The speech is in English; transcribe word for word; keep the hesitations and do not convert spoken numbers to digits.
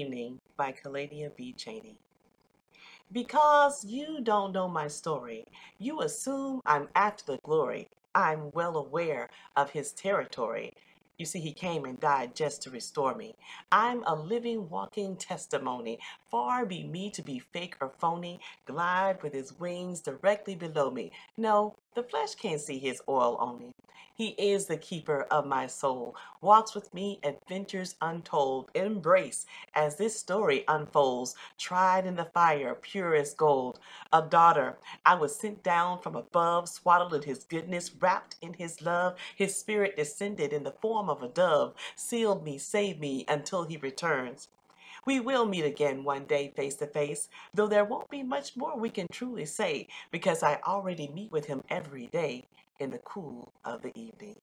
Evening by Kaladia B. Cheney. Because you don't know my story, you assume I'm after the glory. I'm well aware of his territory. You see, he came and died just to restore me. I'm a living, walking testimony. Far be me to be fake or phony, glide with his wings directly below me. No, the flesh can't see his oil on me. He is the keeper of my soul, walks with me adventures untold. Embrace as this story unfolds, tried in the fire, pure as gold. A daughter, I was sent down from above, swaddled in his goodness, wrapped in his love. His spirit descended in the form of a dove, sealed me, saved me until he returns. We will meet again one day face to face, though there won't be much more we can truly say, because I already meet with him every day in the cool of the evening.